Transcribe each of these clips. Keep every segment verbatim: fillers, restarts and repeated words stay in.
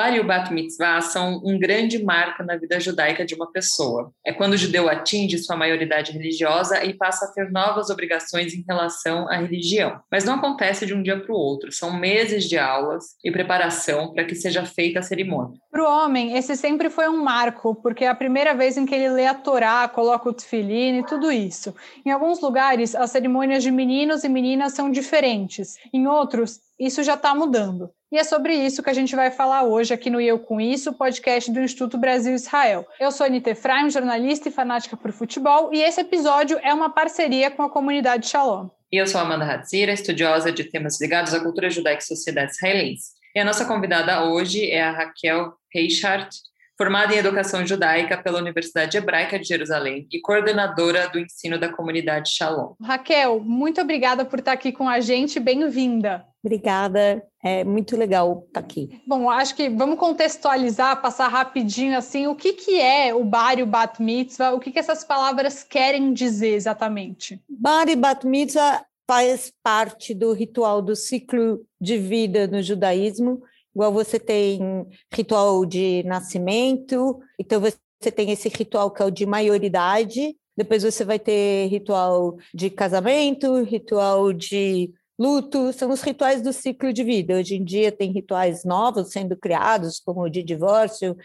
bar e o bat mitzvah são um grande marco na vida judaica de uma pessoa. É quando o judeu atinge sua maioridade religiosa e passa a ter novas obrigações em relação à religião. Mas não acontece de um dia para o outro. São meses de aulas e preparação para que seja feita a cerimônia. Para o homem, esse sempre foi um marco, porque é a primeira vez em que ele lê a Torá, coloca o tefilin e tudo isso. Em alguns lugares, as cerimônias de meninos e meninas são diferentes. Em outros, isso já está mudando. E é sobre isso que a gente vai falar hoje aqui no Eu Com Isso, podcast do Instituto Brasil-Israel. Eu sou Anita Efraim, jornalista e fanática por futebol, e esse episódio é uma parceria com a comunidade Shalom. E eu sou Amanda Ratzira, estudiosa de temas ligados à cultura judaica e sociedade israelense. E a nossa convidada hoje é a Raquel Reichardt, formada em Educação Judaica pela Universidade Hebraica de Jerusalém e coordenadora do ensino da comunidade Shalom. Raquel, muito obrigada por estar aqui com a gente, bem-vinda. Obrigada, é muito legal estar aqui. Bom, acho que vamos contextualizar, passar rapidinho assim, o que, que é o bar e o bat mitzvah, o que, que essas palavras querem dizer exatamente? Bar e bat mitzvah faz parte do ritual do ciclo de vida no judaísmo, igual você tem ritual de nascimento, então você tem esse ritual que é o de maioridade, depois você vai ter ritual de casamento, ritual de luto, são os rituais do ciclo de vida. Hoje em dia tem rituais novos sendo criados, como o de divórcio,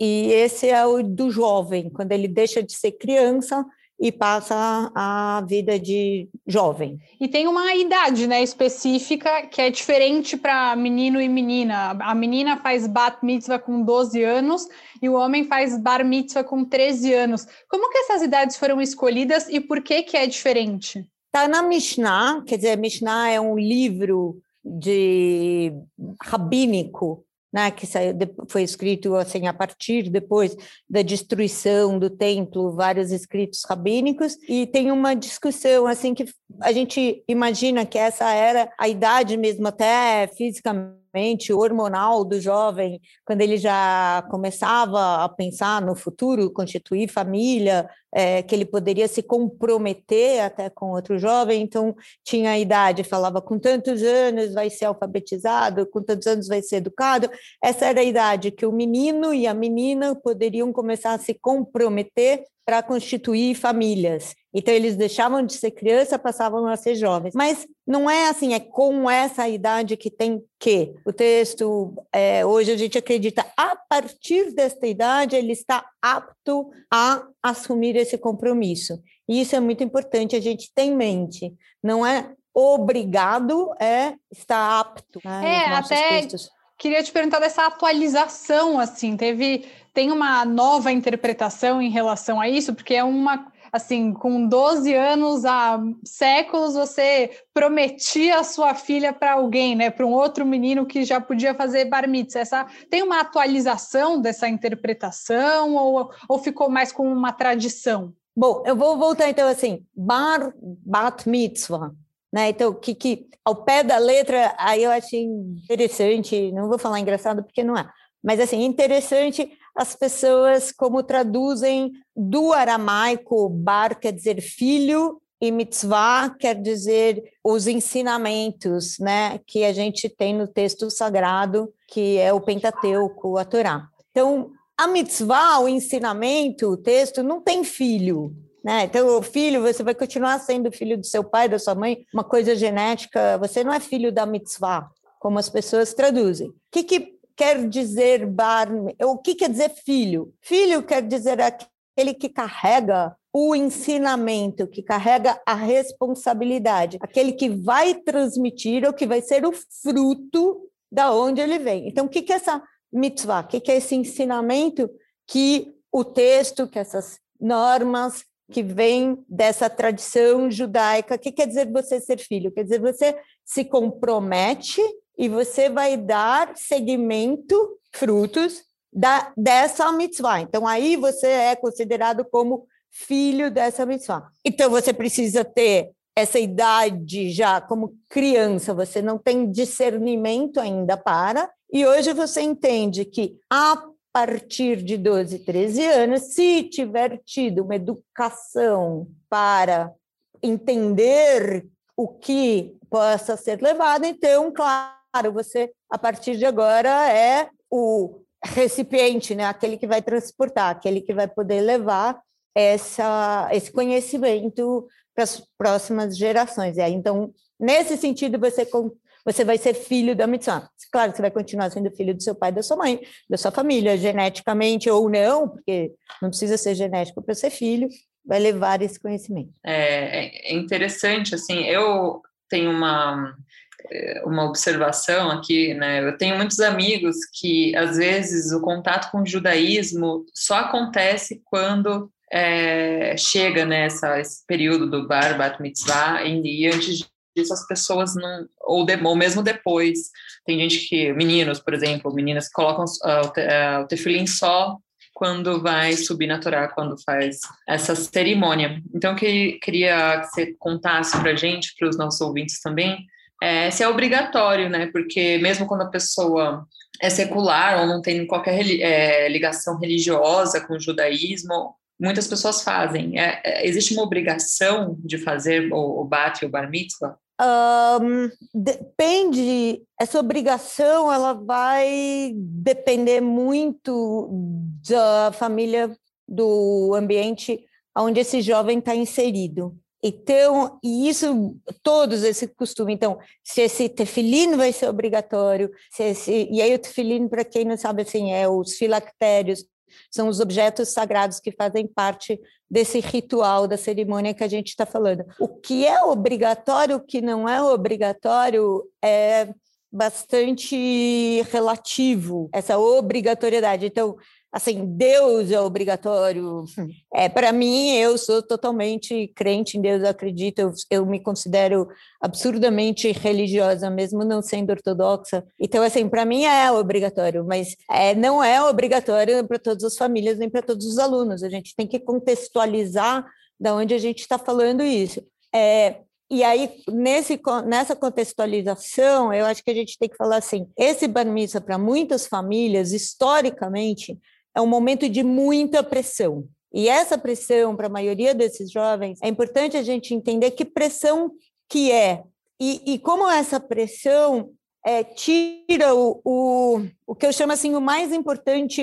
e esse é o do jovem, quando ele deixa de ser criança e passa a vida de jovem. E tem uma idade, né, específica que é diferente para menino e menina. A menina faz bat mitzvah com doze anos e o homem faz bar mitzvah com treze anos. Como que essas idades foram escolhidas e por que que é diferente? Está na Mishnah, quer dizer, Mishnah é um livro de rabínico, né, que saiu, foi escrito assim, a partir, depois da destruição do templo, vários escritos rabínicos, e tem uma discussão assim, que a gente imagina que essa era a idade mesmo, até fisicamente, hormonal do jovem, quando ele já começava a pensar no futuro, constituir família, É, que ele poderia se comprometer até com outro jovem, então tinha a idade, falava com tantos anos vai ser alfabetizado, com tantos anos vai ser educado, essa era a idade que o menino e a menina poderiam começar a se comprometer para constituir famílias, então eles deixavam de ser criança, passavam a ser jovens, mas não é assim, é com essa idade que tem que, o texto, é, hoje a gente acredita, a partir desta idade ele está apto a assumir esse compromisso. E isso é muito importante, a gente tem em mente. Não é obrigado, é estar apto. Né, é, nos até textos. Queria te perguntar dessa atualização, assim, teve, tem uma nova interpretação em relação a isso, porque é uma, assim, com doze anos há séculos você prometia a sua filha para alguém, né, para um outro menino que já podia fazer bar mitzvah. Essa, tem uma atualização dessa interpretação ou, ou ficou mais como uma tradição? Bom, eu vou voltar então assim, bar, bat mitzvah, né, então que, que ao pé da letra, aí eu achei interessante, não vou falar engraçado porque não é, mas assim, interessante as pessoas como traduzem do aramaico, bar quer dizer filho e mitzvah quer dizer os ensinamentos, né, que a gente tem no texto sagrado, que é o Pentateuco, a Torá. Então, a mitzvah, o ensinamento, o texto, não tem filho. Né? Então, o filho, você vai continuar sendo filho do seu pai, da sua mãe, uma coisa genética, você não é filho da mitzvah, como as pessoas traduzem. O que que quer dizer bar, o que quer dizer filho? Filho quer dizer aquele que carrega o ensinamento, que carrega a responsabilidade, aquele que vai transmitir ou que vai ser o fruto da onde ele vem. Então, o que é essa mitzvah? O que é esse ensinamento que o texto, que essas normas que vêm dessa tradição judaica, o que quer dizer você ser filho? Quer dizer, você se compromete e você vai dar seguimento, frutos, da, dessa mitzvah. Então, aí você é considerado como filho dessa mitzvah. Então, você precisa ter essa idade já como criança, você não tem discernimento ainda para, e hoje você entende que a partir de doze, treze anos, se tiver tido uma educação para entender o que possa ser levado, então, claro, Claro, você, a partir de agora, é o recipiente, né, aquele que vai transportar, aquele que vai poder levar essa, esse conhecimento para as próximas gerações. É, então, nesse sentido, você, você vai ser filho da mitzvah. Claro que você vai continuar sendo filho do seu pai, da sua mãe, da sua família, geneticamente ou não, porque não precisa ser genético para ser filho, vai levar esse conhecimento. É, é interessante, assim, eu tenho uma... uma observação aqui, né? Eu tenho muitos amigos que, às vezes, o contato com o judaísmo só acontece quando é, chega, né, essa, esse período do Bar Bat Mitzvah, e antes disso as pessoas não... Ou, de, ou mesmo depois. Tem gente que... Meninos, por exemplo, meninas que colocam uh, o, te, uh, o tefilin só quando vai subir na Torá, quando faz essa cerimônia. Então, que queria que você contasse para a gente, para os nossos ouvintes também, É, se é obrigatório, né? Porque mesmo quando a pessoa é secular ou não tem qualquer é, ligação religiosa com o judaísmo, muitas pessoas fazem. É, é, existe uma obrigação de fazer o, o bat e o bar mitzvah? Um, depende. Essa obrigação, ela vai depender muito da família, do ambiente onde esse jovem está inserido. Então, e isso, todos esse costume. Então, se esse tefilin vai ser obrigatório, se esse, e aí o tefilin, para quem não sabe, assim, é os filactérios, são os objetos sagrados que fazem parte desse ritual, da cerimônia que a gente está falando. O que é obrigatório, o que não é obrigatório, é bastante relativo, essa obrigatoriedade. Então, assim, Deus é obrigatório. É, para mim, eu sou totalmente crente em Deus, eu acredito, eu, eu me considero absurdamente religiosa, mesmo não sendo ortodoxa. Então, assim, para mim é obrigatório, mas é, não é obrigatório para todas as famílias, nem para todos os alunos. A gente tem que contextualizar de onde a gente está falando isso. É, e aí, nesse, nessa contextualização, eu acho que a gente tem que falar assim, esse bar mitzvah, para muitas famílias, historicamente, é um momento de muita pressão. E essa pressão, para a maioria desses jovens, é importante a gente entender que pressão que é. E, e como essa pressão é, tira o, o, o que eu chamo assim, o mais importante,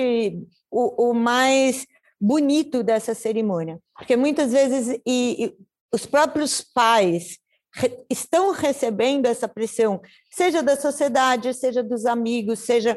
o, o mais bonito dessa cerimônia. Porque muitas vezes e, e os próprios pais re, estão recebendo essa pressão, seja da sociedade, seja dos amigos, seja...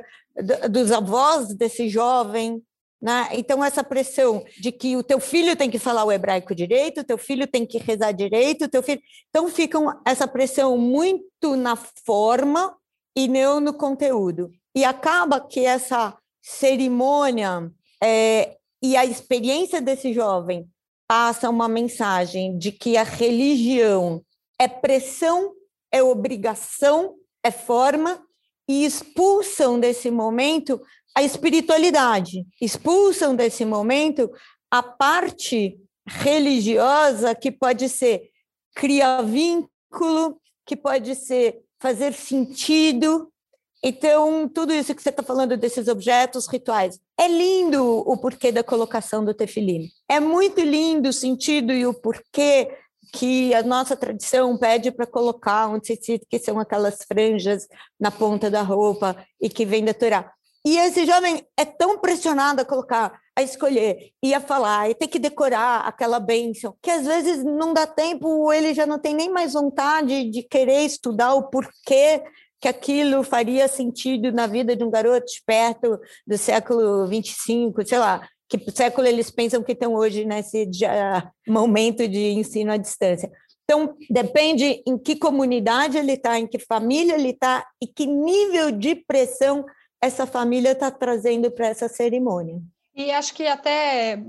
dos avós desse jovem, né? Então essa pressão de que o teu filho tem que falar o hebraico direito, o teu filho tem que rezar direito, o teu filho... Então fica essa pressão muito na forma e não no conteúdo. E acaba que essa cerimônia é, e a experiência desse jovem passa uma mensagem de que a religião é pressão, é obrigação, é forma, e expulsam desse momento a espiritualidade, expulsam desse momento a parte religiosa que pode ser criar vínculo, que pode ser fazer sentido. Então, tudo isso que você está falando desses objetos rituais, é lindo o porquê da colocação do tefilin. É muito lindo o sentido e o porquê que a nossa tradição pede para colocar um tzitzit, que são aquelas franjas na ponta da roupa e que vem da Torá. E esse jovem é tão pressionado a colocar, a escolher, e a falar, e ter que decorar aquela bênção, que às vezes não dá tempo, ele já não tem nem mais vontade de querer estudar o porquê que aquilo faria sentido na vida de um garoto esperto do século vinte e cinco, sei lá. Que século eles pensam que estão hoje nesse já, momento de ensino à distância. Então, depende em que comunidade ele está, em que família ele está e que nível de pressão essa família está trazendo para essa cerimônia. E acho que até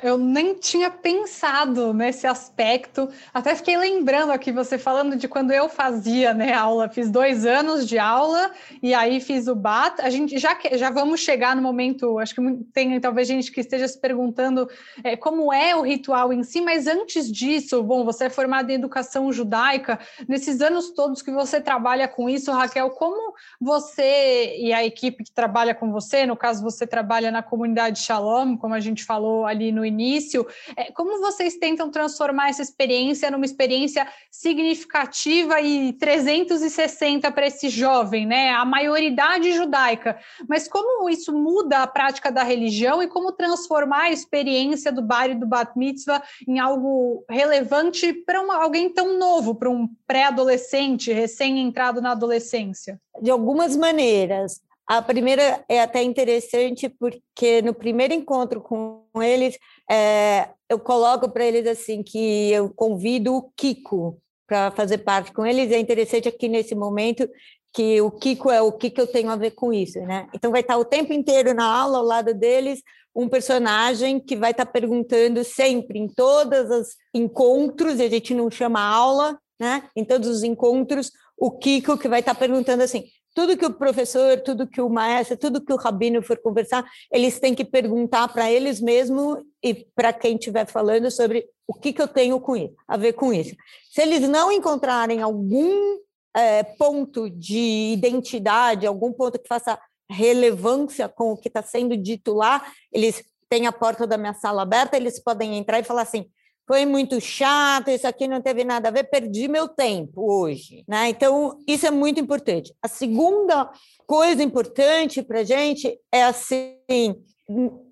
eu nem tinha pensado nesse aspecto, até fiquei lembrando aqui você falando de quando eu fazia, né, aula, fiz dois anos de aula e aí fiz o B A T, a gente já, já vamos chegar no momento, acho que tem talvez gente que esteja se perguntando é, como é o ritual em si, mas antes disso, bom, você é formada em educação judaica, nesses anos todos que você trabalha com isso, Raquel, como você e a equipe que trabalha com você, no caso você trabalha na comunidade Shalom, como a gente falou ali no início, como vocês tentam transformar essa experiência numa experiência significativa e trezentos e sessenta para esse jovem, né? A maioridade judaica. Mas como isso muda a prática da religião e como transformar a experiência do bar e do bat mitzvah em algo relevante para uma, alguém tão novo, para um pré-adolescente, recém-entrado na adolescência? De algumas maneiras. A primeira é até interessante porque no primeiro encontro com eles, é, eu coloco para eles assim que eu convido o Kiko para fazer parte com eles. É interessante aqui nesse momento que o Kiko é o que, que eu tenho a ver com isso, né? Então vai estar o tempo inteiro na aula ao lado deles um personagem que vai estar perguntando sempre em todos os encontros, a gente não chama aula, né? Em todos os encontros, o Kiko que vai estar perguntando assim... Tudo que o professor, tudo que o maestro, tudo que o rabino for conversar, eles têm que perguntar para eles mesmos e para quem estiver falando sobre o que, que eu tenho com isso, a ver com isso. Se eles não encontrarem algum é, ponto de identidade, algum ponto que faça relevância com o que está sendo dito lá, eles têm a porta da minha sala aberta, eles podem entrar e falar assim, foi muito chato, isso aqui não teve nada a ver, perdi meu tempo hoje, né? Então, isso é muito importante. A segunda coisa importante para a gente é assim,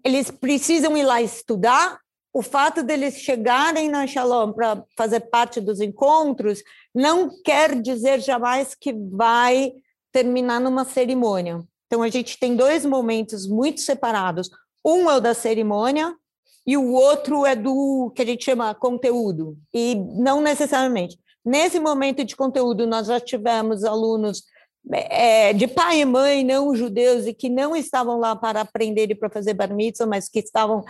eles precisam ir lá estudar, o fato deles chegarem na Shalom para fazer parte dos encontros não quer dizer jamais que vai terminar numa cerimônia. Então, a gente tem dois momentos muito separados. Um é o da cerimônia, e o outro é do que a gente chama conteúdo, e não necessariamente. Nesse momento de conteúdo, nós já tivemos alunos é, de pai e mãe, não judeus, e que não estavam lá para aprender e para fazer bar mitzvah, mas que estavam,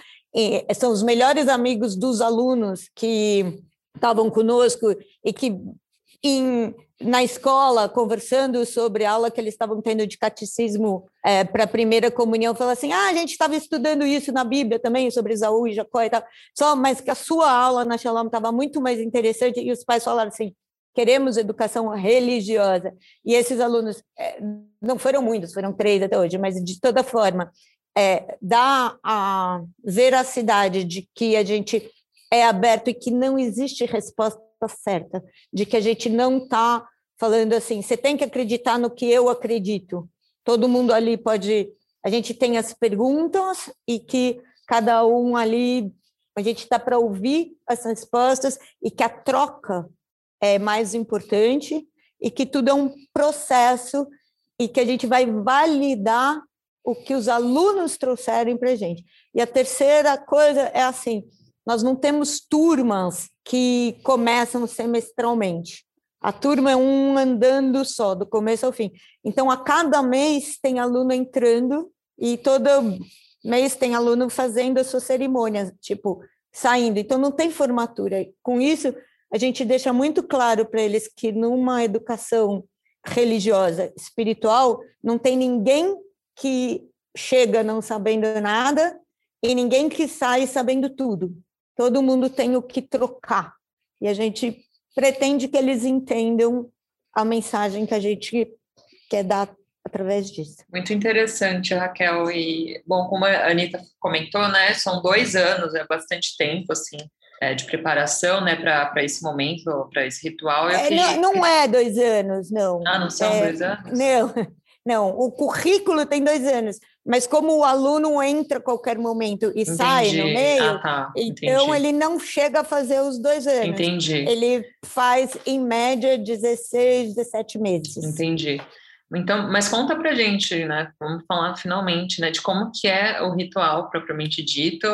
são os melhores amigos dos alunos que estavam conosco e que em, na escola, conversando sobre a aula que eles estavam tendo de catecismo é, para a primeira comunhão, falaram assim, ah, a gente estava estudando isso na Bíblia também, sobre Esaú e Jacó e tal, só, mas que a sua aula na Shalom estava muito mais interessante, e os pais falaram assim, queremos educação religiosa. E esses alunos, é, não foram muitos, foram três até hoje, mas de toda forma, é, dá a veracidade de que a gente é aberto e que não existe resposta certa, de que a gente não está falando assim, você tem que acreditar no que eu acredito. Todo mundo ali pode... A gente tem as perguntas e que cada um ali... A gente está para ouvir as respostas e que a troca é mais importante e que tudo é um processo e que a gente vai validar o que os alunos trouxeram para a gente. E a terceira coisa é assim... Nós não temos turmas que começam semestralmente. A turma é um andando só, do começo ao fim. Então, a cada mês tem aluno entrando e todo mês tem aluno fazendo a sua cerimônia, tipo, saindo. Então, não tem formatura. Com isso, a gente deixa muito claro para eles que numa educação religiosa, espiritual, não tem ninguém que chega não sabendo nada e ninguém que sai sabendo tudo. Todo mundo tem o que trocar. E a gente pretende que eles entendam a mensagem que a gente quer dar através disso. Muito interessante, Raquel. E, bom, como a Anita comentou, né, são dois anos, é bastante tempo, assim, é, de preparação, né, para esse momento, para esse ritual. É, que... não, não é dois anos, não. Ah, não são é, dois anos? Não. Não, o currículo tem dois anos, mas como o aluno entra a qualquer momento e entendi. Sai no meio, ah, tá. Então ele não chega a fazer os dois anos. Entendi. Ele faz, em média, dezesseis, dezessete meses. Entendi. Então, mas conta pra gente, né? Vamos falar finalmente, né? De como que é o ritual propriamente dito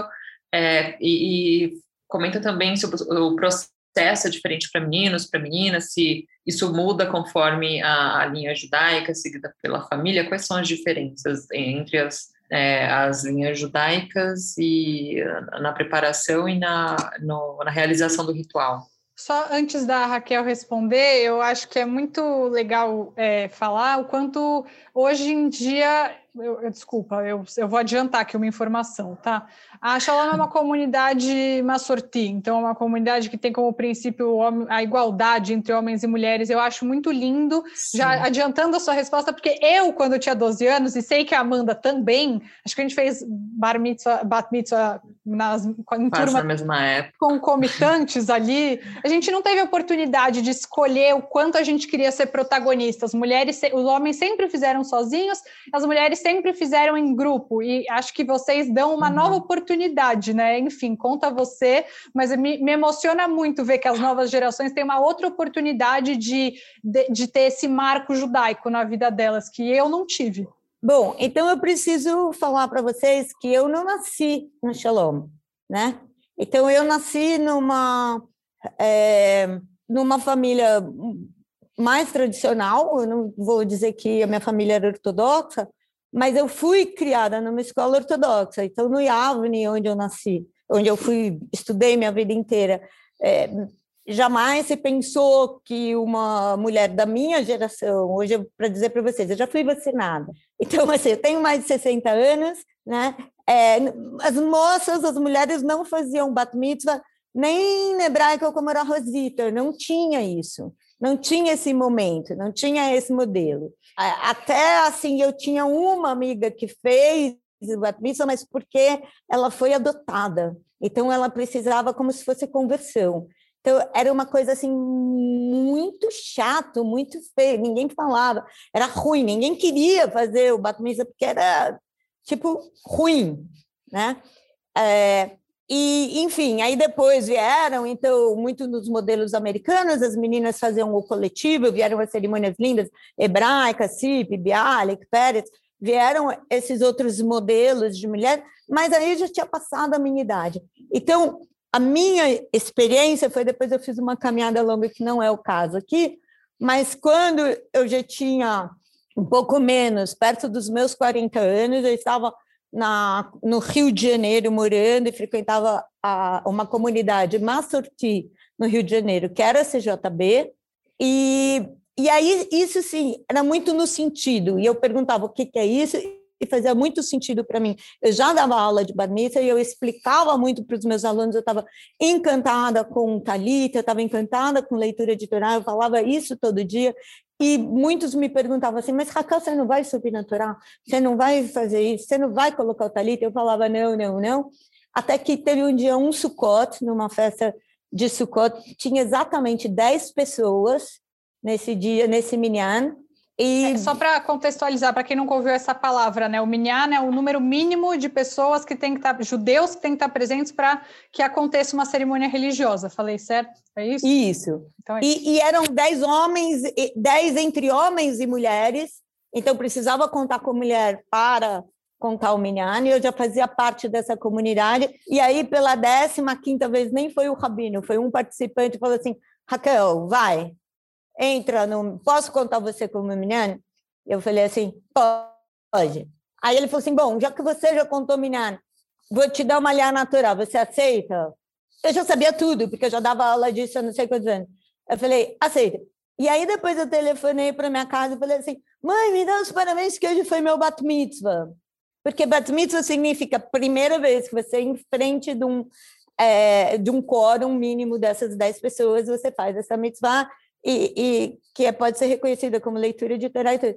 é, e, e comenta também sobre o processo é diferente para meninos, para meninas, se isso muda conforme a, a linha judaica seguida pela família, quais são as diferenças entre as, é, as linhas judaicas e na preparação e na, no, na realização do ritual? Só antes da Raquel responder, eu acho que é muito legal é, falar o quanto hoje em dia eu, eu, desculpa, eu, eu vou adiantar aqui uma informação, tá? A Shalom é uma comunidade Massorti, então é uma comunidade que tem como princípio a igualdade entre homens e mulheres. Eu acho muito lindo, sim. Já adiantando a sua resposta, porque eu, quando eu tinha doze anos, e sei que a Amanda também, acho que a gente fez bar mitzvah, bat mitzvah nas, em turma, mesma época, concomitantes ali, a gente não teve a oportunidade de escolher o quanto a gente queria ser protagonista. As mulheres, os homens sempre fizeram sozinhos, as mulheres sempre fizeram em grupo, e acho que vocês dão uma uhum. nova oportunidade, né? Enfim, conta você, mas me, me emociona muito ver que as novas gerações têm uma outra oportunidade de, de, de ter esse marco judaico na vida delas, que eu não tive. Bom, então eu preciso falar para vocês que eu não nasci no Shalom, né? Então eu nasci numa, é, numa família mais tradicional, eu não vou dizer que a minha família era ortodoxa, mas eu fui criada numa escola ortodoxa, então no Yavne, onde eu nasci, onde eu fui, estudei minha vida inteira, é, jamais se pensou que uma mulher da minha geração, hoje, para dizer para vocês, eu já fui vacinada, então assim, eu tenho mais de sessenta anos, né? É, as moças, as mulheres não faziam bat mitzvah, nem em hebraico como era Rosita, não tinha isso. Não tinha esse momento, não tinha esse modelo. Até assim, eu tinha uma amiga que fez o bat mitzvah, mas porque ela foi adotada. Então, ela precisava como se fosse conversão. Então, era uma coisa assim, muito chato, muito feio. Ninguém falava, era ruim. Ninguém queria fazer o bat mitzvah porque era, tipo, ruim, né? É... E, enfim, aí depois vieram, então, muito nos modelos americanos, as meninas faziam o coletivo, vieram as cerimônias lindas, hebraica, Sip, Bialik, Peretz, vieram esses outros modelos de mulher, mas aí já tinha passado a minha idade. Então, a minha experiência foi, depois eu fiz uma caminhada longa, que não é o caso aqui, mas quando eu já tinha um pouco menos, perto dos meus quarenta anos, eu estava... Na, no Rio de Janeiro, morando, e frequentava a, uma comunidade Massorti, no Rio de Janeiro, que era a C J B, e, e aí isso, sim, era muito no sentido, e eu perguntava o que, que é isso, e fazia muito sentido para mim. Eu já dava aula de bar mitzvah e eu explicava muito para os meus alunos, eu estava encantada com Talita, eu estava encantada com leitura de Torá, eu falava isso todo dia, e muitos me perguntavam assim, mas Raquel, você não vai subir na Torá? Você não vai fazer isso? Você não vai colocar o talit? Eu falava, não, não, não. Até que teve um dia um Sukkot, numa festa de Sukkot, tinha exatamente dez pessoas nesse dia, nesse Minyan. E... É, só para contextualizar, para quem nunca ouviu essa palavra, né? O Minyan é o número mínimo de pessoas que tem que estar, judeus que tem que estar presentes para que aconteça uma cerimônia religiosa. Falei certo? É isso? Isso. Então é isso. E, e eram dez homens, dez entre homens e mulheres, então precisava contar com mulher para contar o Minyan, e eu já fazia parte dessa comunidade, e aí pela décima quinta vez nem foi o Rabino, foi um participante que falou assim, Raquel, vai, entra no... Posso contar você como Minyan? Eu falei assim, pode. Aí ele falou assim, bom, já que você já contou Minyan, vou te dar uma aliá natural, você aceita? Eu já sabia tudo, porque eu já dava aula disso há não sei quantos anos. Eu falei, aceita. E aí depois eu telefonei para minha casa e falei assim, mãe, me dá os parabéns que hoje foi meu bat mitzvah. Porque bat mitzvah significa primeira vez que você em frente de um, é, de um quórum mínimo dessas dez pessoas, você faz essa mitzvah, E, e que pode ser reconhecida como leitura de Torá e tudo.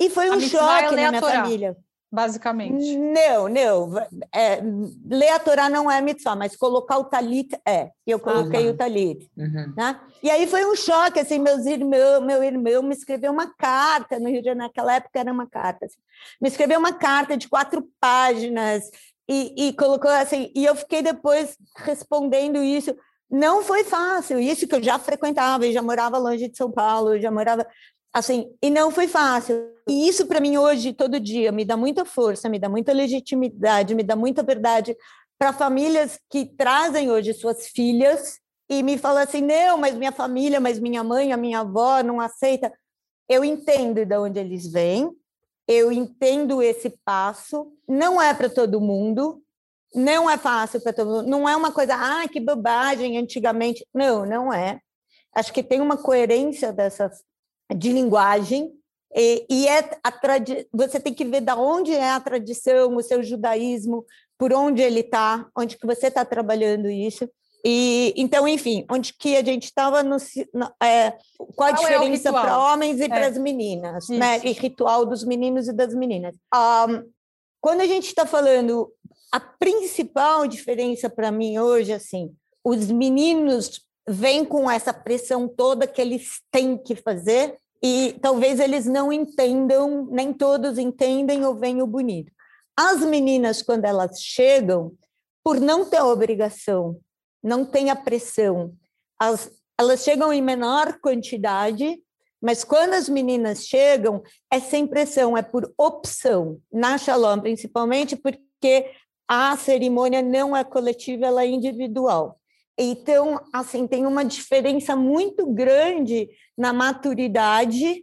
E foi um choque na minha família. Basicamente. Não, não. É, ler a Torá não é mitzvah, mas colocar o talit é. E eu coloquei uhum. o talit. Uhum. Né? E aí foi um choque, assim, meus irmãos, meu irmão me escreveu uma carta, no Rio de Janeiro, naquela época era uma carta. Assim, me escreveu uma carta de quatro páginas e, e colocou assim, e eu fiquei depois respondendo isso. Não foi fácil, isso que eu já frequentava, eu já morava longe de São Paulo, eu já morava assim, e não foi fácil. E isso para mim hoje, todo dia, me dá muita força, me dá muita legitimidade, me dá muita verdade para famílias que trazem hoje suas filhas e me falam assim, não, mas minha família, mas minha mãe, a minha avó não aceita. Eu entendo de onde eles vêm, eu entendo esse passo, não é para todo mundo, não é fácil para todo mundo, não é uma coisa, ah, que bobagem, antigamente, não, não é. Acho que tem uma coerência dessas, de linguagem, E, e é a tradi- você tem que ver de onde é a tradição, o seu judaísmo, por onde ele está, onde que você está trabalhando isso. E, então, enfim, onde que a gente estava, no, no, é, qual a qual diferença é para homens e é. para as meninas, isso. né? E ritual dos meninos e das meninas. Um, quando a gente está falando, a principal diferença para mim hoje, assim, os meninos vêm com essa pressão toda que eles têm que fazer e talvez eles não entendam, nem todos entendem ou veem o bonito. As meninas, quando elas chegam, por não ter obrigação, não tem a pressão. As, elas chegam em menor quantidade, mas quando as meninas chegam, é sem pressão, é por opção. Na Shalom, principalmente, porque a cerimônia não é coletiva, ela é individual. Então, assim, tem uma diferença muito grande na maturidade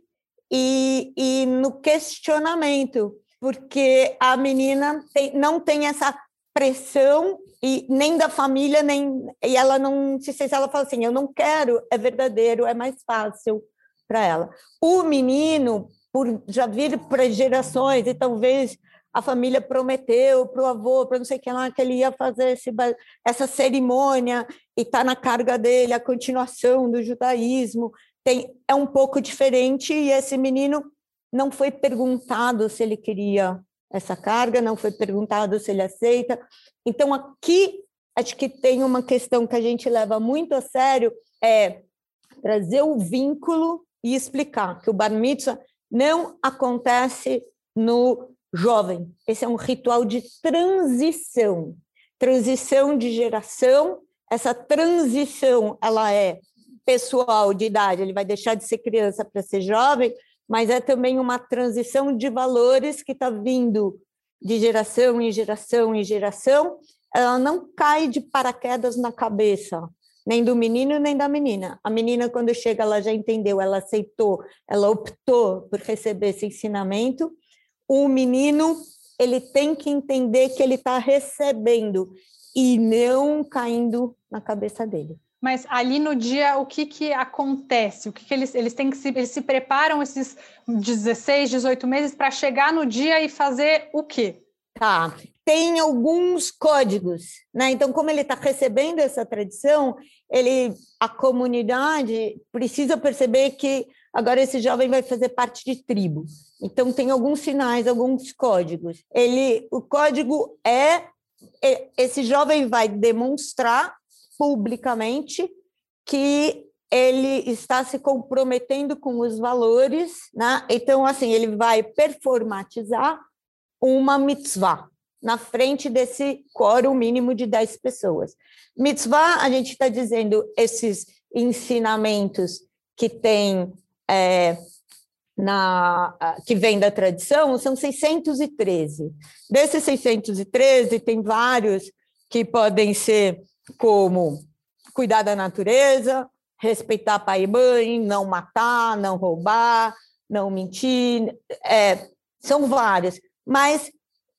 e, e no questionamento, porque a menina tem, não tem essa pressão e nem da família, nem e ela não se ela fala assim, eu não quero, é verdadeiro, é mais fácil para ela. O menino, por já vir para gerações, e talvez a família prometeu para o avô, para não sei quem lá, que ele ia fazer esse, essa cerimônia e está na carga dele, a continuação do judaísmo, tem, é um pouco diferente e esse menino não foi perguntado se ele queria essa carga, não foi perguntado se ele aceita. Então, aqui, acho que tem uma questão que a gente leva muito a sério, é trazer o vínculo e explicar que o Bar Mitzvah não acontece no jovem. Esse é um ritual de transição, transição de geração. Essa transição, ela é pessoal, de idade, ele vai deixar de ser criança para ser jovem, mas é também uma transição de valores que está vindo de geração em geração em geração. Ela não cai de paraquedas na cabeça, nem do menino nem da menina. A menina, quando chega, ela já entendeu, ela aceitou, ela optou por receber esse ensinamento. O menino, ele tem que entender que ele está recebendo e não caindo na cabeça dele. Mas ali no dia, o que, que acontece? O que, que eles, eles têm que se, eles se preparam esses dezesseis, dezoito meses para chegar no dia e fazer o quê? Tá. Tem alguns códigos, né? Então, como ele está recebendo essa tradição, ele, a comunidade precisa perceber que agora esse jovem vai fazer parte de tribo. Então, tem alguns sinais, alguns códigos. Ele, o código é, esse jovem vai demonstrar publicamente que ele está se comprometendo com os valores, né? Então, assim, ele vai performatizar uma mitzvah na frente desse quórum mínimo de dez pessoas. Mitzvah, a gente está dizendo esses ensinamentos que tem é, na, que vem da tradição, são seiscentos e treze. Desses seiscentos e treze, tem vários que podem ser como cuidar da natureza, respeitar pai e mãe, não matar, não roubar, não mentir, é, são vários. Mas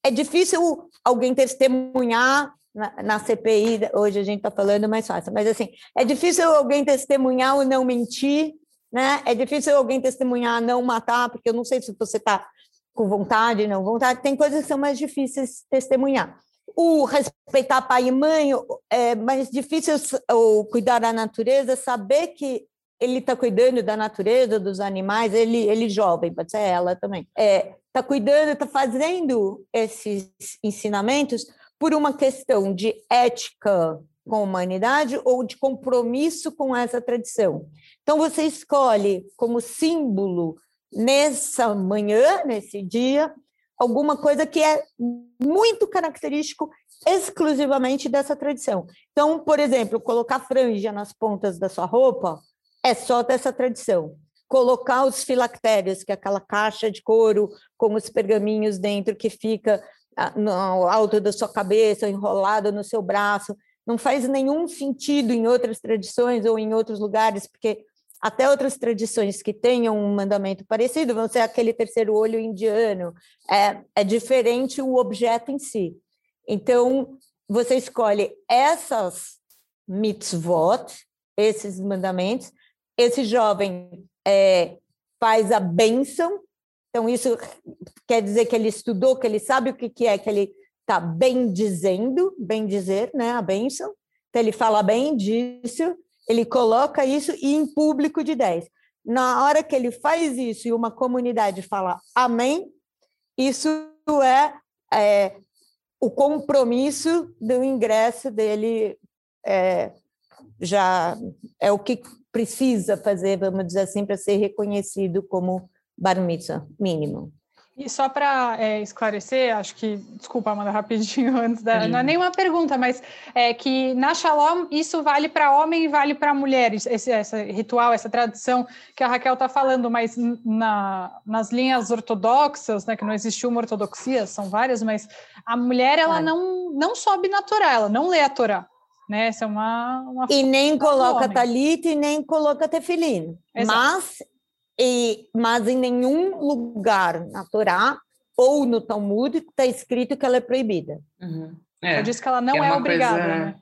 é difícil alguém testemunhar, na, na C P I, hoje a gente está falando mais fácil, mas assim, é difícil alguém testemunhar o não mentir, né? É difícil alguém testemunhar não matar, porque eu não sei se você está com vontade, não vontade, tem coisas que são mais difíceis de testemunhar. O respeitar pai e mãe é mais difícil, ou cuidar da natureza, saber que ele está cuidando da natureza, dos animais, ele, ele jovem, pode ser ela também, está é, cuidando, está fazendo esses ensinamentos por uma questão de ética com a humanidade ou de compromisso com essa tradição. Então, você escolhe como símbolo, nessa manhã, nesse dia, alguma coisa que é muito característico exclusivamente dessa tradição. Então, por exemplo, colocar franja nas pontas da sua roupa é só dessa tradição. Colocar os filactérios, que é aquela caixa de couro com os pergaminhos dentro que fica no alto da sua cabeça, enrolado no seu braço, não faz nenhum sentido em outras tradições ou em outros lugares, porque até outras tradições que tenham um mandamento parecido, vão ser aquele terceiro olho indiano, é, é diferente o objeto em si. Então, você escolhe essas mitzvot, esses mandamentos, esse jovem é, faz a bênção, Então, isso quer dizer que ele estudou, que ele sabe o que, que é, que ele está bem dizendo, bem dizer, né, a bênção. Então, ele fala bem disso, ele coloca isso e em público de dez. Na hora que ele faz isso e uma comunidade fala amém, isso é, é o compromisso do ingresso dele, é, já é o que precisa fazer, vamos dizer assim, para ser reconhecido como bar mitzvah mínimo. E só para é, esclarecer, acho que, desculpa, Amanda, rapidinho antes da... Uhum. Não é nenhuma pergunta, mas é que na Shalom isso vale para homem e vale para mulher, esse, esse ritual, essa tradição que a Raquel está falando, mas na, nas linhas ortodoxas, né, que não existiu uma ortodoxia, são várias, mas a mulher, ela ah. não, não sobe na Torá, ela não lê a Torá. Né? Essa é uma, uma e nem coloca talita e nem coloca tefilin. Exato. Mas... E, mas em nenhum lugar na Torá ou no Talmud está escrito que ela é proibida. Uhum. É, eu disse que ela não que é, é obrigada. Coisa... Né?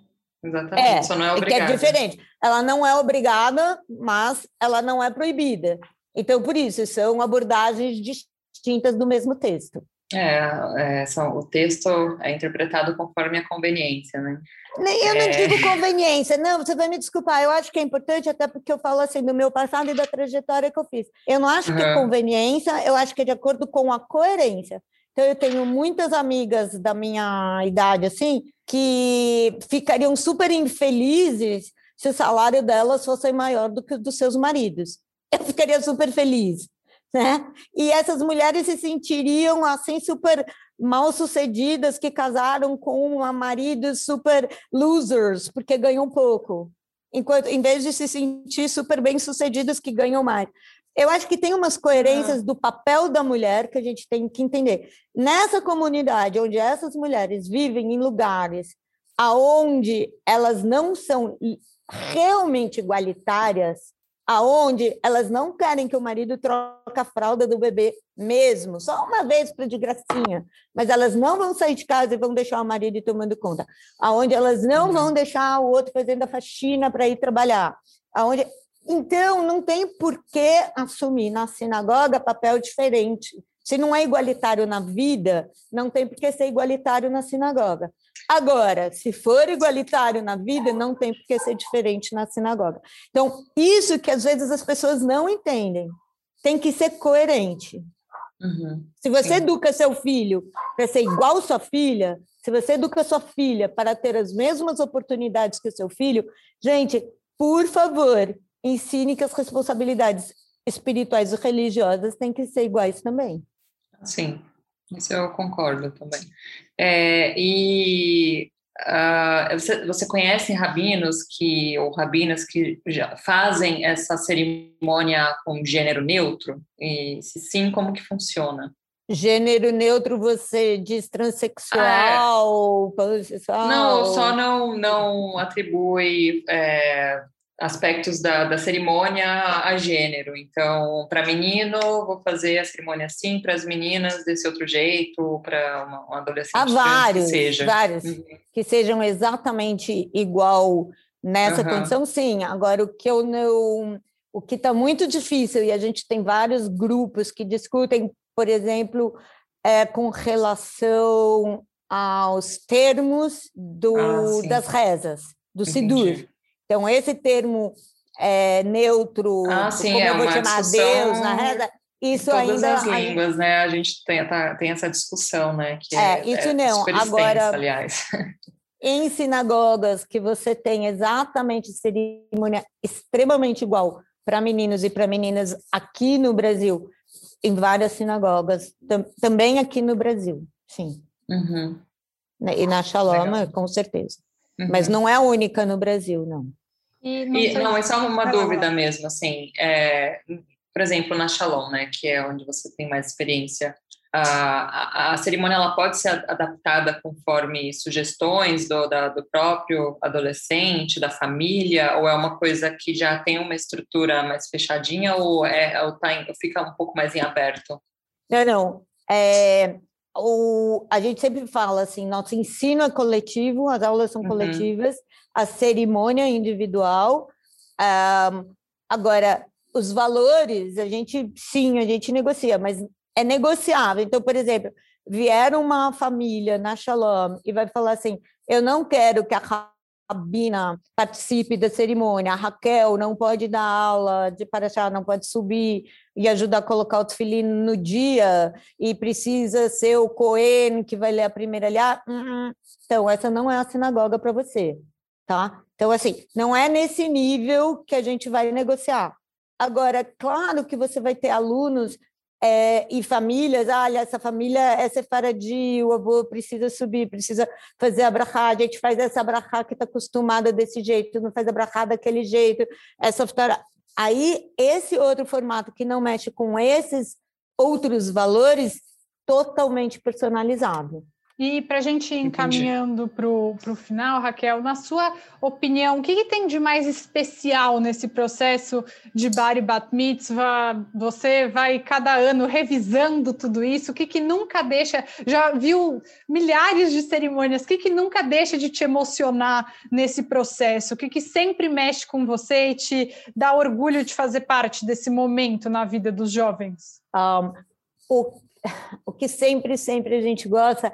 Exatamente, é, só não é obrigada. Que é diferente. Ela não é obrigada, mas ela não é proibida. Então, por isso, são abordagens distintas do mesmo texto. É, é são, o texto é interpretado conforme a conveniência, né? Eu não digo conveniência, não, você vai me desculpar, eu acho que é importante até porque eu falo assim do meu passado e da trajetória que eu fiz. Eu não acho uhum. que é conveniência, eu acho que é de acordo com a coerência. Então eu tenho muitas amigas da minha idade assim que ficariam super infelizes se o salário delas fosse maior do que o dos seus maridos. Eu ficaria super feliz, né? E essas mulheres se sentiriam assim super... mal-sucedidas que casaram com um marido super losers, porque ganham pouco, enquanto, em vez de se sentir super bem-sucedidas que ganham mais. Eu acho que tem umas coerências ah. do papel da mulher que a gente tem que entender. Nessa comunidade onde essas mulheres vivem em lugares aonde elas não são realmente igualitárias, aonde elas não querem que o marido troque a fralda do bebê mesmo, só uma vez para de gracinha, mas elas não vão sair de casa e vão deixar o marido tomando conta, aonde elas não vão deixar o outro fazendo a faxina para ir trabalhar, aonde... Então, não tem por que assumir na sinagoga papel diferente. Se não é igualitário na vida, não tem por que ser igualitário na sinagoga. Agora, se for igualitário na vida, não tem por que ser diferente na sinagoga. Então, isso que às vezes as pessoas não entendem, tem que ser coerente. Uhum. Se você Sim. educa seu filho para ser igual sua filha, se você educa sua filha para ter as mesmas oportunidades que o seu filho, gente, por favor, ensine que as responsabilidades espirituais e religiosas têm que ser iguais também. Sim, isso eu concordo também. É, e uh, você, você conhece rabinos que, ou rabinas que já fazem essa cerimônia com gênero neutro? E se sim, como que funciona? Gênero neutro, você diz transexual, ah, pansexual? Não, só não, não atribui... É, aspectos da, da cerimônia a gênero. Então, para menino, vou fazer a cerimônia assim, para as meninas, desse outro jeito, para uma, uma adolescente. Há vários, que seja. vários, uhum. que sejam exatamente igual nessa uhum. condição, sim. Agora, o que eu não... O que está muito difícil, e a gente tem vários grupos que discutem, por exemplo, é, com relação aos termos do, ah, das rezas, do Sidur. Entendi. Então, esse termo é, neutro, ah, sim, como é, eu vou chamar Deus na reza, isso ainda... Todas as línguas, né? A gente tem, tá, tem essa discussão, né? Que é, é, isso é não. Agora, aliás. Em sinagogas que você tem exatamente cerimônia extremamente igual para meninos e para meninas aqui no Brasil, em várias sinagogas, tam, também aqui no Brasil, sim. Uhum. E na Shalom, legal. Com certeza. Uhum. Mas não é a única no Brasil, não. E não, e, não, é só uma ah, dúvida não. mesmo, assim, é, por exemplo, na Shalom, né, que é onde você tem mais experiência, a, a, a cerimônia ela pode ser adaptada conforme sugestões do, da, do próprio adolescente, da família, ou é uma coisa que já tem uma estrutura mais fechadinha, ou, é, ou, tá em, ou fica um pouco mais em aberto? Não, não, é... O, a gente sempre fala assim, nosso ensino é coletivo, as aulas são uhum. coletivas, a cerimônia é individual. Um, agora, os valores, a gente, sim, a gente negocia, mas é negociável. Então, por exemplo, vier uma família na Shalom e vai falar assim, eu não quero que a Rabina participe da cerimônia, a Raquel não pode dar aula de Parashá, não pode subir e ajudar a colocar o tefilin no dia, e precisa ser o Coen que vai ler a primeira Aliá. Uh-uh. Então, essa não é a sinagoga para você, tá? Então, assim, não é nesse nível que a gente vai negociar. Agora, claro que você vai ter alunos É, e famílias, ah, olha, essa família é sefaradi, o avô precisa subir, precisa fazer a brachá, a gente faz essa brachá que está acostumada desse jeito, não faz a brachá daquele jeito, essa torá. Aí, esse outro formato que não mexe com esses outros valores, totalmente personalizado. E para a gente ir encaminhando para o final, Raquel, na sua opinião, o que, que tem de mais especial nesse processo de Bar e Bat Mitzvah? Você vai cada ano revisando tudo isso, o que, que nunca deixa, já viu milhares de cerimônias, o que, que nunca deixa de te emocionar nesse processo? O que, que sempre mexe com você e te dá orgulho de fazer parte desse momento na vida dos jovens? Um, o, o que sempre, sempre a gente gosta...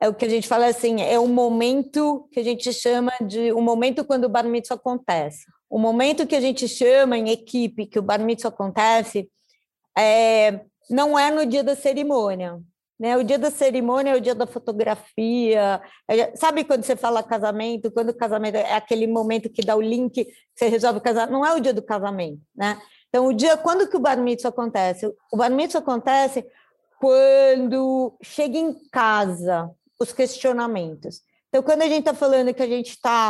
É o que a gente fala assim, é um momento que a gente chama de... O um momento quando o Bar Mitzvah acontece. O momento que a gente chama em equipe que o Bar Mitzvah acontece é, não é no dia da cerimônia. Né? O dia da cerimônia é o dia da fotografia. É, sabe quando você fala casamento? Quando o casamento é aquele momento que dá o link, que você resolve casar. Não é o dia do casamento. Né? Então, o dia... Quando que o Bar Mitzvah acontece? O Bar Mitzvah acontece quando chega em casa... os questionamentos. Então, quando a gente está falando que a gente está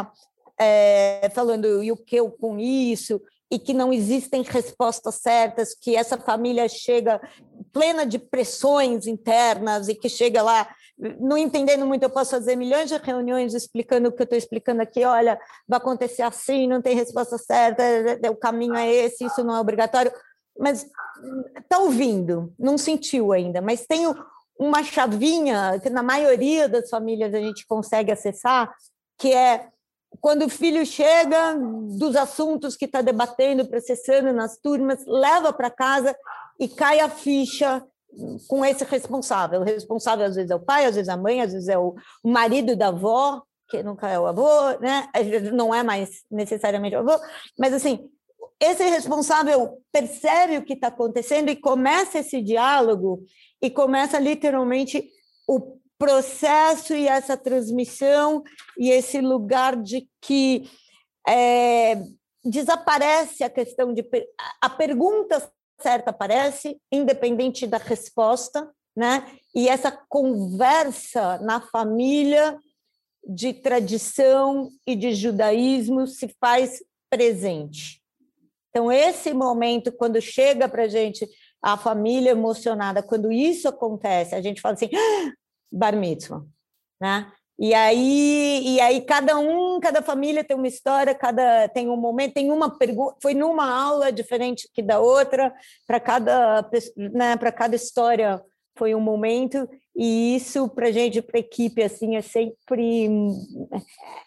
é, falando e o que eu com isso, e que não existem respostas certas, que essa família chega plena de pressões internas e que chega lá, não entendendo muito, eu posso fazer milhões de reuniões explicando o que eu estou explicando aqui, olha, vai acontecer assim, não tem resposta certa, o caminho é esse, isso não é obrigatório, mas está ouvindo, não sentiu ainda, mas tem o uma chavinha que na maioria das famílias a gente consegue acessar, que é quando o filho chega dos assuntos que está debatendo, processando nas turmas, leva para casa e cai a ficha com esse responsável. O responsável às vezes é o pai, às vezes é a mãe, às vezes é o marido da avó, que nunca é o avô, né? Não é mais necessariamente o avô, mas assim, esse responsável percebe o que está acontecendo e começa esse diálogo e começa literalmente o processo e essa transmissão e esse lugar de que é, desaparece a questão de... A pergunta certa aparece, independente da resposta, né? E essa conversa na família de tradição e de judaísmo se faz presente. Então, esse momento, quando chega para a gente, a família emocionada, quando isso acontece, a gente fala assim, ah, Bar Mitzvah, né? E aí, e aí cada um, cada família tem uma história, cada tem um momento, tem uma pergunta, foi numa aula diferente que da outra, para cada, né, para cada história foi um momento, e isso para a gente, para a equipe, assim, é sempre,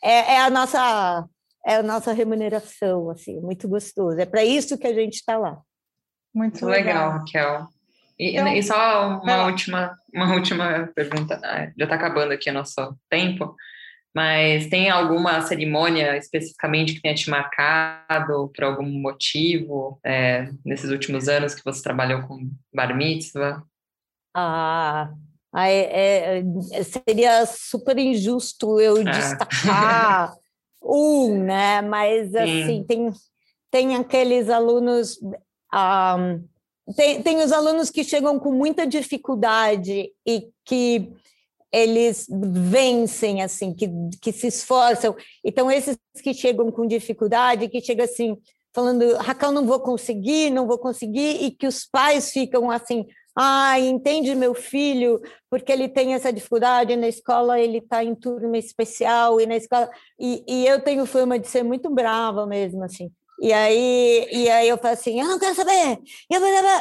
é, é a nossa... É a nossa remuneração, assim, muito gostoso. É para isso que a gente está lá. Muito legal, legal, Raquel. E, então, e só uma última, uma última pergunta. Já está acabando aqui o nosso tempo, mas tem alguma cerimônia especificamente que tenha te marcado por algum motivo é, nesses últimos anos que você trabalhou com Bar Mitzvah? Ah... É, é, seria super injusto eu ah. destacar... Um, né? Mas, assim, tem, tem aqueles alunos... Um, tem, tem os alunos que chegam com muita dificuldade e que eles vencem, assim, que, que se esforçam. Então, esses que chegam com dificuldade, que chegam, assim, falando, Raquel, não vou conseguir, não vou conseguir, e que os pais ficam, assim... Ah, entende meu filho, porque ele tem essa dificuldade na escola, ele está em turma especial e na escola... E, e eu tenho fama de ser muito brava mesmo, assim. E aí, e aí eu falo assim, eu não quero saber!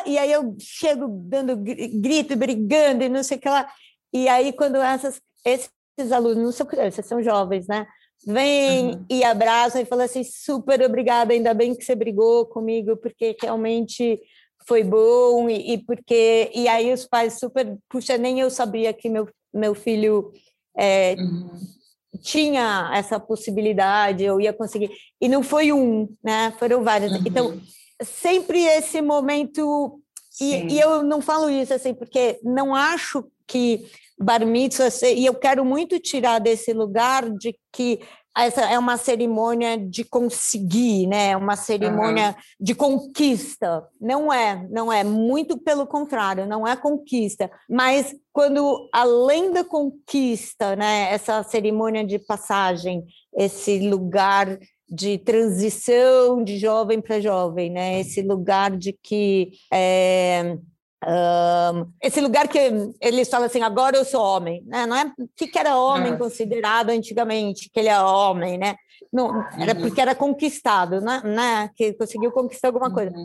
E aí eu chego dando grito, brigando e não sei o que lá. E aí quando essas, esses alunos, não são crianças, são jovens, né? Vêm uhum. e abraçam e falam assim, super obrigada, ainda bem que você brigou comigo, porque realmente... foi bom, e, e porque... E aí os pais super... Puxa, nem eu sabia que meu, meu filho é, uhum. tinha essa possibilidade, eu ia conseguir. E não foi um, né? Foram vários. Uhum. Então, sempre esse momento... E, e eu não falo isso assim, porque não acho que bar mitzvah... E eu quero muito tirar desse lugar de que... Essa é uma cerimônia de conseguir, né? Uma cerimônia uhum. de conquista. Não é, não é. Muito pelo contrário, não é conquista. Mas quando, além da conquista, né? Essa cerimônia de passagem, esse lugar de transição de jovem para jovem, né? Esse lugar de que... É... Um, esse lugar que eles falam assim, agora eu sou homem, né? Não é o que era homem considerado antigamente, que ele é homem, né? Não, era porque era conquistado, né? né? Que conseguiu conquistar alguma coisa. Uhum.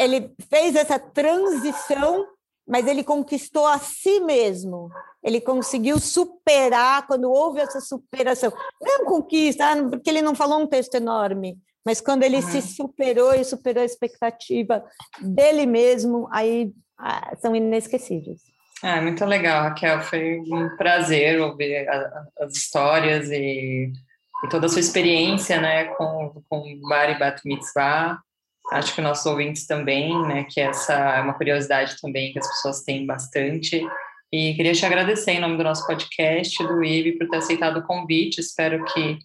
Ele fez essa transição, mas ele conquistou a si mesmo. Ele conseguiu superar, quando houve essa superação. Não conquista, porque ele não falou um texto enorme. Mas quando ele uhum. se superou e superou a expectativa dele mesmo, aí ah, são inesquecíveis. Ah, muito legal, Raquel. Foi um prazer ouvir a, a, as histórias e, e toda a sua experiência, né, com, com Bar e Bat Mitzvah. Acho que nossos ouvintes também, né, que essa é uma curiosidade também que as pessoas têm bastante. E queria te agradecer em nome do nosso podcast, do I B, por ter aceitado o convite. Espero que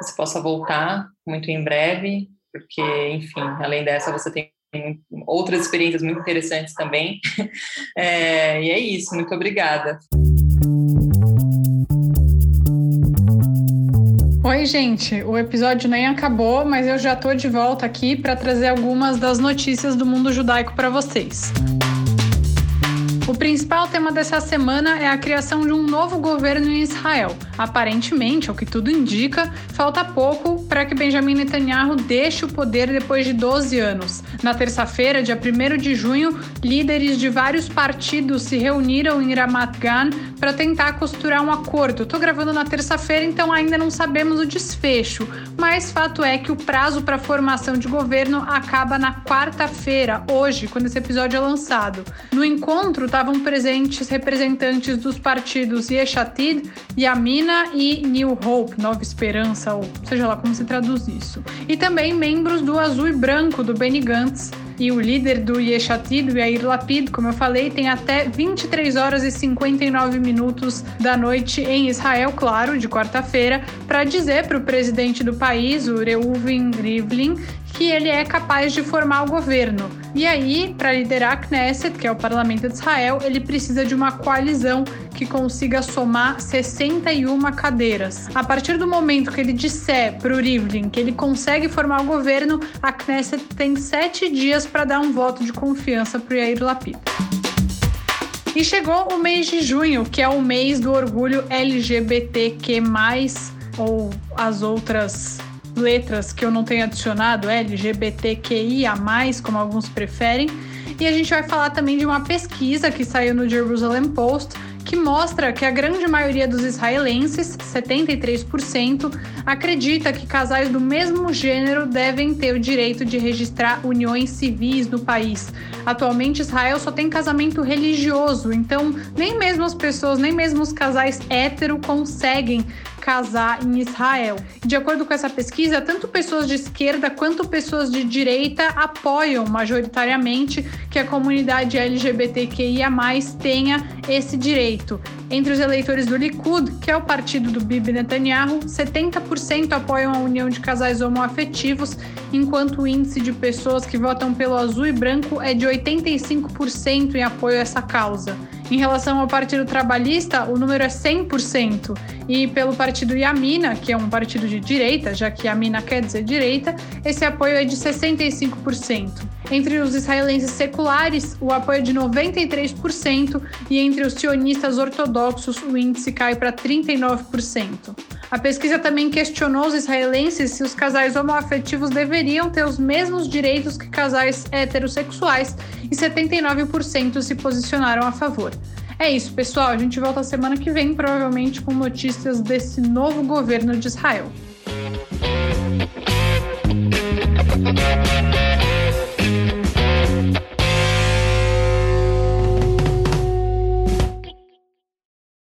você possa voltar muito em breve, porque, enfim, além dessa, você tem outras experiências muito interessantes também. É, e é isso, muito obrigada. Oi, gente, o episódio nem acabou, mas eu já estou de volta aqui para trazer algumas das notícias do mundo judaico para vocês. O principal tema dessa semana é a criação de um novo governo em Israel. Aparentemente, ao que tudo indica, falta pouco para que Benjamin Netanyahu deixe o poder depois de doze anos. Na terça-feira, dia primeiro de junho, líderes de vários partidos se reuniram em Ramat Gan para tentar costurar um acordo. Estou gravando na terça-feira, então ainda não sabemos o desfecho, mas fato é que o prazo para a formação de governo acaba na quarta-feira, hoje, quando esse episódio é lançado. No encontro, estavam presentes representantes dos partidos Yesh Atid, Yamina e New Hope, Nova Esperança, ou seja lá como se traduz isso. E também membros do Azul e Branco, do Benny Gantz. E o líder do Yesh Atid, o Yair Lapid, como eu falei, tem até vinte e três horas e cinquenta e nove minutos da noite em Israel, claro, de quarta-feira, para dizer para o presidente do país, o Reuven Rivlin, que ele é capaz de formar o governo. E aí, para liderar a Knesset, que é o parlamento de Israel, ele precisa de uma coalizão que consiga somar sessenta e uma cadeiras. A partir do momento que ele disser para o Rivlin que ele consegue formar o governo, a Knesset tem sete dias para dar um voto de confiança para o Yair Lapid. E chegou o mês de junho, que é o mês do orgulho L G B T Q mais, ou as outras letras que eu não tenho adicionado, L G B T Q I A mais, como alguns preferem. E a gente vai falar também de uma pesquisa que saiu no Jerusalem Post, que mostra que a grande maioria dos israelenses, setenta e três por cento, acredita que casais do mesmo gênero devem ter o direito de registrar uniões civis no país. Atualmente, Israel só tem casamento religioso, então nem mesmo as pessoas, nem mesmo os casais hétero conseguem casar em Israel. De acordo com essa pesquisa, tanto pessoas de esquerda quanto pessoas de direita apoiam majoritariamente que a comunidade L G B T Q I A mais, tenha esse direito. Entre os eleitores do Likud, que é o partido do Bibi Netanyahu, setenta por cento apoiam a união de casais homoafetivos, enquanto o índice de pessoas que votam pelo azul e branco é de oitenta e cinco por cento em apoio a essa causa. Em relação ao Partido Trabalhista, o número é cem por cento. E pelo Partido Yamina, que é um partido de direita, já que Yamina quer dizer direita, esse apoio é de sessenta e cinco por cento. Entre os israelenses seculares, o apoio é de noventa e três por cento. E entre os sionistas ortodoxos, o índice cai para trinta e nove por cento. A pesquisa também questionou os israelenses se os casais homoafetivos deveriam ter os mesmos direitos que casais heterossexuais, e setenta e nove por cento se posicionaram a favor. É isso, pessoal. A gente volta semana que vem, provavelmente com notícias desse novo governo de Israel.